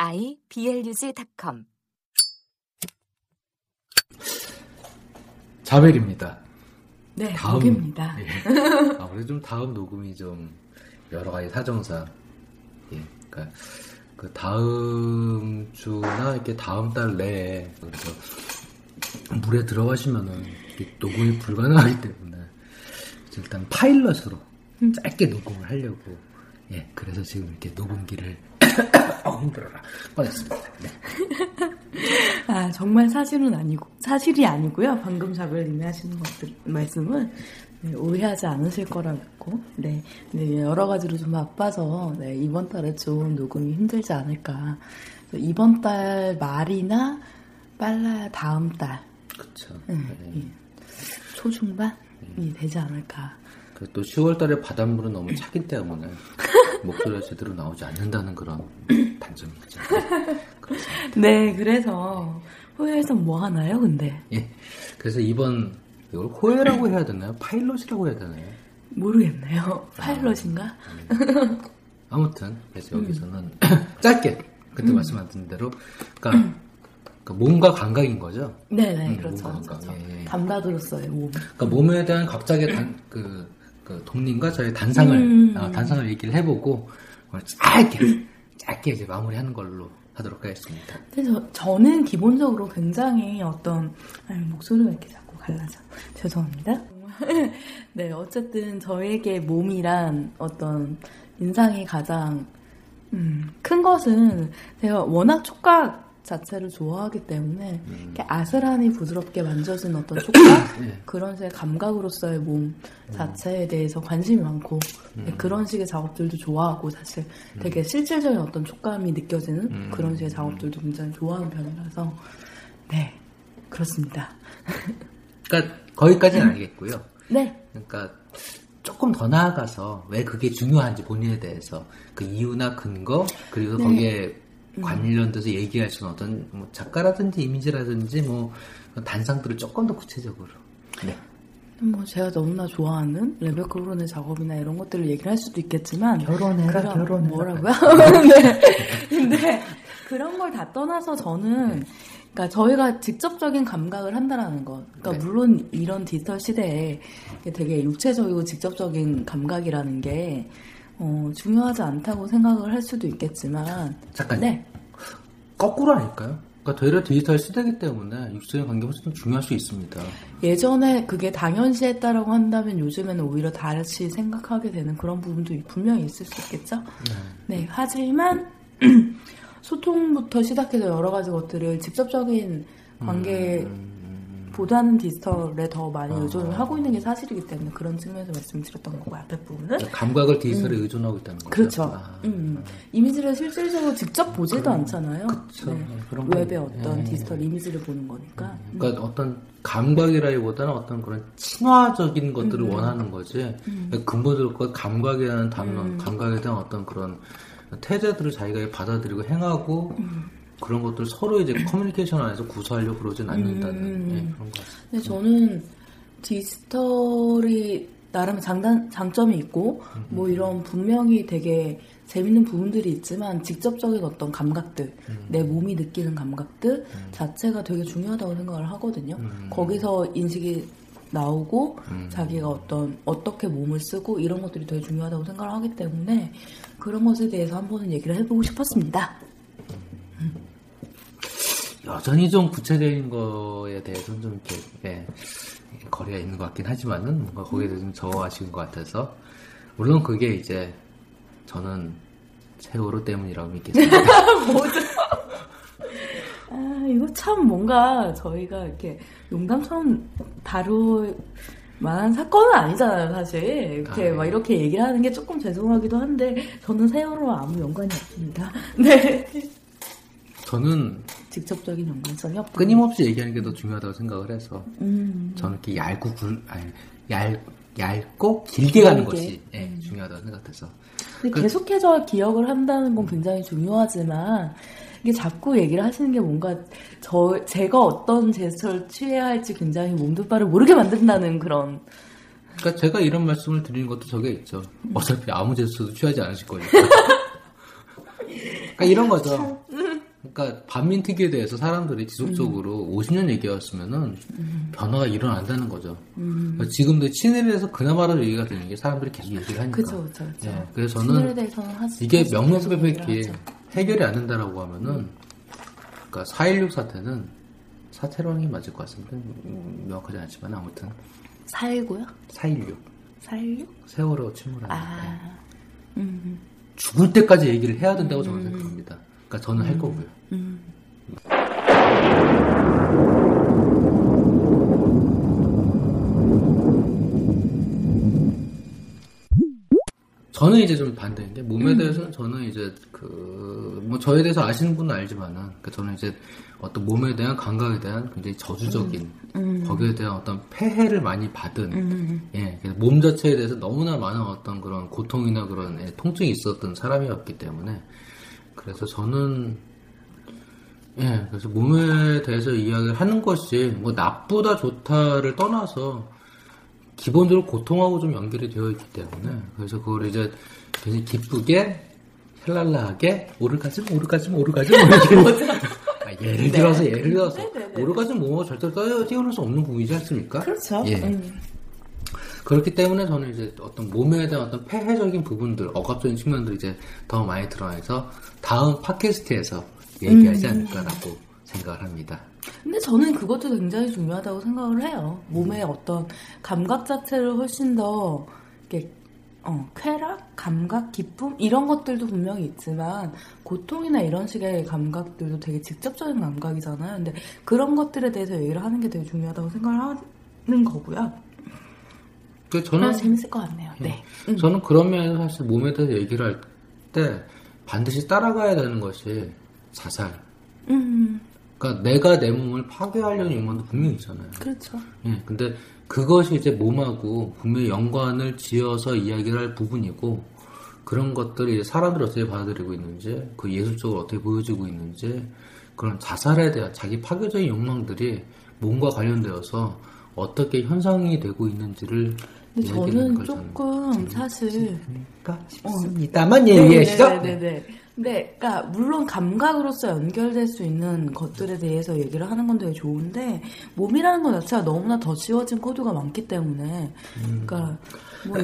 iBLnews.com 자벨입니다. 네, 목입니다. 예. 아무래도 좀 다음 녹음이 좀 여러 가지 사정상, 예, 그러니까 그 다음 주나 이렇게 다음 달 내에 그래서 물에 들어가시면은 녹음이 불가능하기 때문에 일단 파일럿으로 짧게 녹음을 하려고, 예, 그래서 지금 이렇게 녹음기를 힘들어라. 꺼냈습니다. 네. 아, 정말 사실이 아니고요. 방금 자벨님이 하시는 것들 말씀은, 네, 오해하지 않으실 거라 믿고, 네, 여러 가지로 좀 바빠서, 네, 이번 달에 좀 녹음이 힘들지 않을까. 이번 달 말이나 빨라야 다음 달, 그렇죠. 네. 초중반이 되지 않을까. 또 10월 달에 바닷물은 너무 차기 때문에 목소리가 제대로 나오지 않는다는 그런 단점이 있죠. 네, 그래서 호해에선 뭐 하나요, 근데? 예, 그래서 이번 이걸 호해라고 해야 되나요? 파일럿이라고 해야 되나요? 모르겠네요. 파일럿인가? 아무튼 그래서 여기서는 짧게 그때 말씀하신 대로, 그러니까 몸과 감각인 거죠. 네네, 그렇죠. 담다들었어요, 몸. 그러니까 몸에 대한 갑자기 그 동님과 저의 단상을 얘기를 해보고 오늘 짧게 이제 마무리하는 걸로 하도록 하겠습니다. 그래서 저는 기본적으로 굉장히 목소리가 이렇게 자꾸 갈라져. 죄송합니다. 네, 어쨌든 저에게 몸이란 인상이 가장 큰 것은 제가 워낙 촉각 자체를 좋아하기 때문에 이렇게 아슬아슬 부드럽게 만져진 촉각 예. 그런 식의 감각으로서의 몸 자체에 대해서 관심이 많고 그런 식의 작업들도 좋아하고 사실 되게 실질적인 촉감이 느껴지는 그런 식의 작업들도 굉장히 좋아하는 편이라서 네, 그렇습니다. 그러니까 거기까지는 아니겠고요. 네. 그러니까 조금 더 나아가서 왜 그게 중요한지 본인에 대해서 그 이유나 근거 그리고 네. 거기에 관련돼서 얘기할 수는 작가라든지 이미지라든지 단상들을 조금 더 구체적으로. 네. 제가 너무나 좋아하는 레베카 호른의 작업이나 이런 것들을 얘기를 할 수도 있겠지만 결혼해라. 뭐라고요? 네. 근데 그런 걸 다 떠나서 저는 그러니까 저희가 직접적인 감각을 한다라는 것. 그러니까 네. 물론 이런 디지털 시대에 되게 육체적이고 직접적인 감각이라는 게 중요하지 않다고 생각을 할 수도 있겠지만 잠깐 네. 거꾸로 아닐까요? 그러니까 되려 디지털 시대이기 때문에 육체의 관계가 좀 중요할 수 있습니다. 예전에 그게 당연시했다라고 한다면 요즘에는 오히려 다시 생각하게 되는 그런 부분도 분명히 있을 수 있겠죠? 네. 하지만 소통부터 시작해서 여러 가지 것들을 직접적인 관계에 보다는 디지털에 더 많이 의존을 하고 있는 게 사실이기 때문에 그런 측면에서 말씀드렸던 거고 앞에 부분은 감각을 디지털에 의존하고 있다는 거죠. 그렇죠. 이미지를 실질적으로 직접 보지도 않잖아요. 그렇죠. 네. 웹의 디지털 이미지를 보는 거니까. 그러니까 감각이라기보다는 그런 친화적인 것들을 원하는 거지. 근본적으로 감각이라는 단어, 감각에 대한 그런 태제들을 자기가 받아들이고 행하고. 그런 것들 서로 이제 커뮤니케이션 안에서 구사하려고 그러진 않는다는 그런 것 같습니다. 근데 저는 디지털이 나름 장점이 있고 이런 분명히 되게 재밌는 부분들이 있지만 직접적인 감각들 내 몸이 느끼는 감각들 자체가 되게 중요하다고 생각을 하거든요. 거기서 인식이 나오고 자기가 어떻게 몸을 쓰고 이런 것들이 되게 중요하다고 생각을 하기 때문에 그런 것에 대해서 한번은 얘기를 해보고 싶었습니다. 여전히 좀 구체적인 거에 대해서는 좀 이렇게, 예, 거리가 있는 것 같긴 하지만은 뭔가 거기에 대해서 좀 저하신 것 같아서, 물론 그게 이제 저는 세월호 때문이라고 믿겠습니다. 뭐죠? 아, 이거 참 뭔가 저희가 이렇게 농담처럼 다룰 만한 사건은 아니잖아요, 사실. 이렇게 막 이렇게 얘기를 하는 게 조금 죄송하기도 한데, 저는 세월호와 아무 연관이 없습니다. 네. 저는 직접적인 연관성이 없고 끊임없이 얘기하는 게 더 중요하다고 생각을 해서 저는 이렇게 얇고 길게 가는 것이 중요하다고 생각해서. 근데 계속해서 기억을 한다는 건 굉장히 중요하지만 이게 자꾸 얘기를 하시는 게 뭔가 제가 어떤 제스처를 취해야 할지 굉장히 몸도 빠를 모르게 만든다는 그런. 그러니까 제가 이런 말씀을 드리는 것도 저게 있죠. 어차피 아무 제스처도 취하지 않으실 거니까. 그러니까 이런 거죠. 그러니까 반민특위에 대해서 사람들이 지속적으로 50년 얘기했으면은 변화가 일어난다는 거죠. 그러니까 지금도 친일에 대해서 그나마라도 얘기가 되는 게 사람들이 계속 얘기를 하니까. 그렇죠. 네. 그래서 저는 이게 명명수백백히 해결이 안 된다라고 하면은 그러니까 4.16 사태는 사태로는 게 맞을 것 같습니다. 명확하지 않지만 아무튼 4.19요? 4.16 세월호 침몰하는 죽을 때까지 얘기를 해야 된다고 저는 생각합니다. 그러니까 저는 할 거고요. 저는 이제 좀 반대인 게 몸에 대해서는 저는 이제 뭐 저에 대해서 아시는 분은 알지만은 그러니까 저는 이제 어떤 몸에 대한 감각에 대한 굉장히 저주적인 거기에 대한 어떤 폐해를 많이 받은 예, 몸 자체에 대해서 너무나 많은 어떤 그런 고통이나 그런 통증이 있었던 사람이었기 때문에. 그래서 저는 그래서 몸에 대해서 이야기를 하는 것이 뭐 나쁘다 좋다를 떠나서 기본적으로 고통하고 좀 연결이 되어 있기 때문에 그래서 그걸 이제 굉장히 기쁘게 샬랄라하게 오르가즘 예를 들어서 오르가즘 뭐 절대 뛰어놀 수 없는 부분이지 않습니까? 그렇죠. 예. 그렇기 때문에 저는 이제 어떤 몸에 대한 어떤 폐해적인 부분들, 억압적인 측면들이 이제 더 많이 드러나서 다음 팟캐스트에서 얘기하지 않을까라고 생각을 합니다. 근데 저는 그것도 굉장히 중요하다고 생각을 해요. 몸의 어떤 감각 자체를 훨씬 더 이렇게 쾌락, 감각, 기쁨 이런 것들도 분명히 있지만 고통이나 이런 식의 감각들도 되게 직접적인 감각이잖아요. 근데 그런 것들에 대해서 얘기를 하는 게 되게 중요하다고 생각을 하는 거고요. 그 저는 재밌을 것 같네요. 네. 저는 그러면 사실 몸에 대해서 얘기를 할 때 반드시 따라가야 되는 것이 자살. 그러니까 내가 내 몸을 파괴하려는 욕망도 분명히 있잖아요. 그렇죠. 예. 근데 그것이 이제 몸하고 분명히 연관을 지어서 이야기를 할 부분이고 그런 것들이 사람들이 어떻게 받아들이고 있는지, 그 예술적으로 어떻게 보여지고 있는지 그런 자살에 대한 자기 파괴적인 욕망들이 몸과 관련되어서 어떻게 현상이 되고 있는지를. 근데 저는 조금 사실 싶습니다만 얘기하시죠. 네네네. 근데 그러니까 물론 감각으로서 연결될 수 있는 것들에 대해서 얘기를 하는 건 되게 좋은데 몸이라는 것 자체가 너무나 더 씌워진 코드가 많기 때문에 그러니까 뭐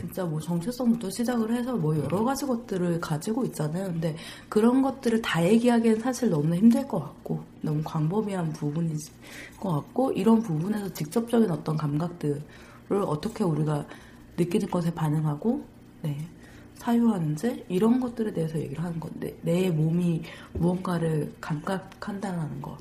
진짜 뭐 정체성부터 시작을 해서 뭐 여러 가지 것들을 가지고 있잖아요. 근데 그런 것들을 다 얘기하기엔 사실 너무나 힘들 것 같고 너무 광범위한 부분인 것 같고 이런 부분에서 직접적인 어떤 감각들을 어떻게 우리가 느끼는 것에 반응하고 사유하는지 이런 것들에 대해서 얘기를 하는 건데 내 몸이 무언가를 감각한다는 것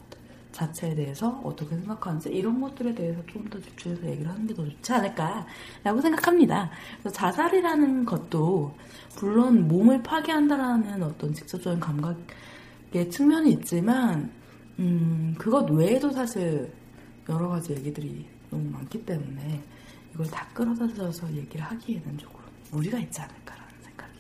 자체에 대해서 어떻게 생각하는지 이런 것들에 대해서 좀 더 집중해서 얘기를 하는 게 더 좋지 않을까라고 생각합니다. 그래서 자살이라는 것도 물론 몸을 파괴한다라는 어떤 직접적인 감각의 측면이 있지만 그것 외에도 사실 여러 가지 얘기들이 너무 많기 때문에 이걸 다 끌어다져서 얘기를 하기에는 조금 무리가 있지 않을까라는 생각이.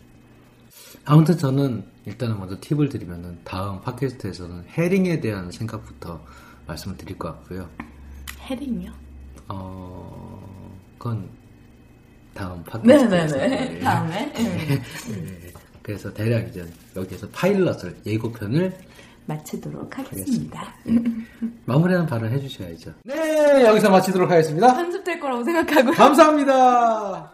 아무튼 저는 일단은 먼저 팁을 드리면은 다음 팟캐스트에서는 해링에 대한 생각부터 말씀을 드릴 것 같고요. 해링이요? 그건 다음 팟캐스트에서. 네네네. 다음에. 네. 그래서 대략 이제 여기에서 파일럿을 예고편을 마치도록 하겠습니다. 마무리하는 발언 해주셔야죠. 네, 여기서 마치도록 하겠습니다. 편집될 거라고 생각하고. 감사합니다.